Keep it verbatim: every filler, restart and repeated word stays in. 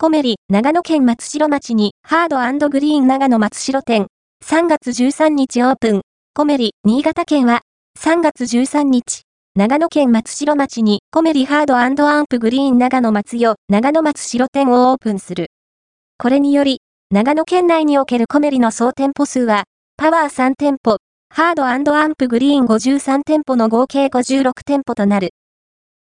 コメリ、長野県松代町にハード&グリーン長野松代店、さんがつじゅうさんにちオープン。コメリ、新潟県は、さんがつじゅうさんにち、長野県松代町にコメリハード&アンプグリーン長野松代、長野松代店をオープンする。これにより、長野県内におけるコメリの総店舗数は、パワーさんてんぽ、ハード&アンプグリーンごじゅうさんてんぽの合計ごじゅうろくてんぽとなる。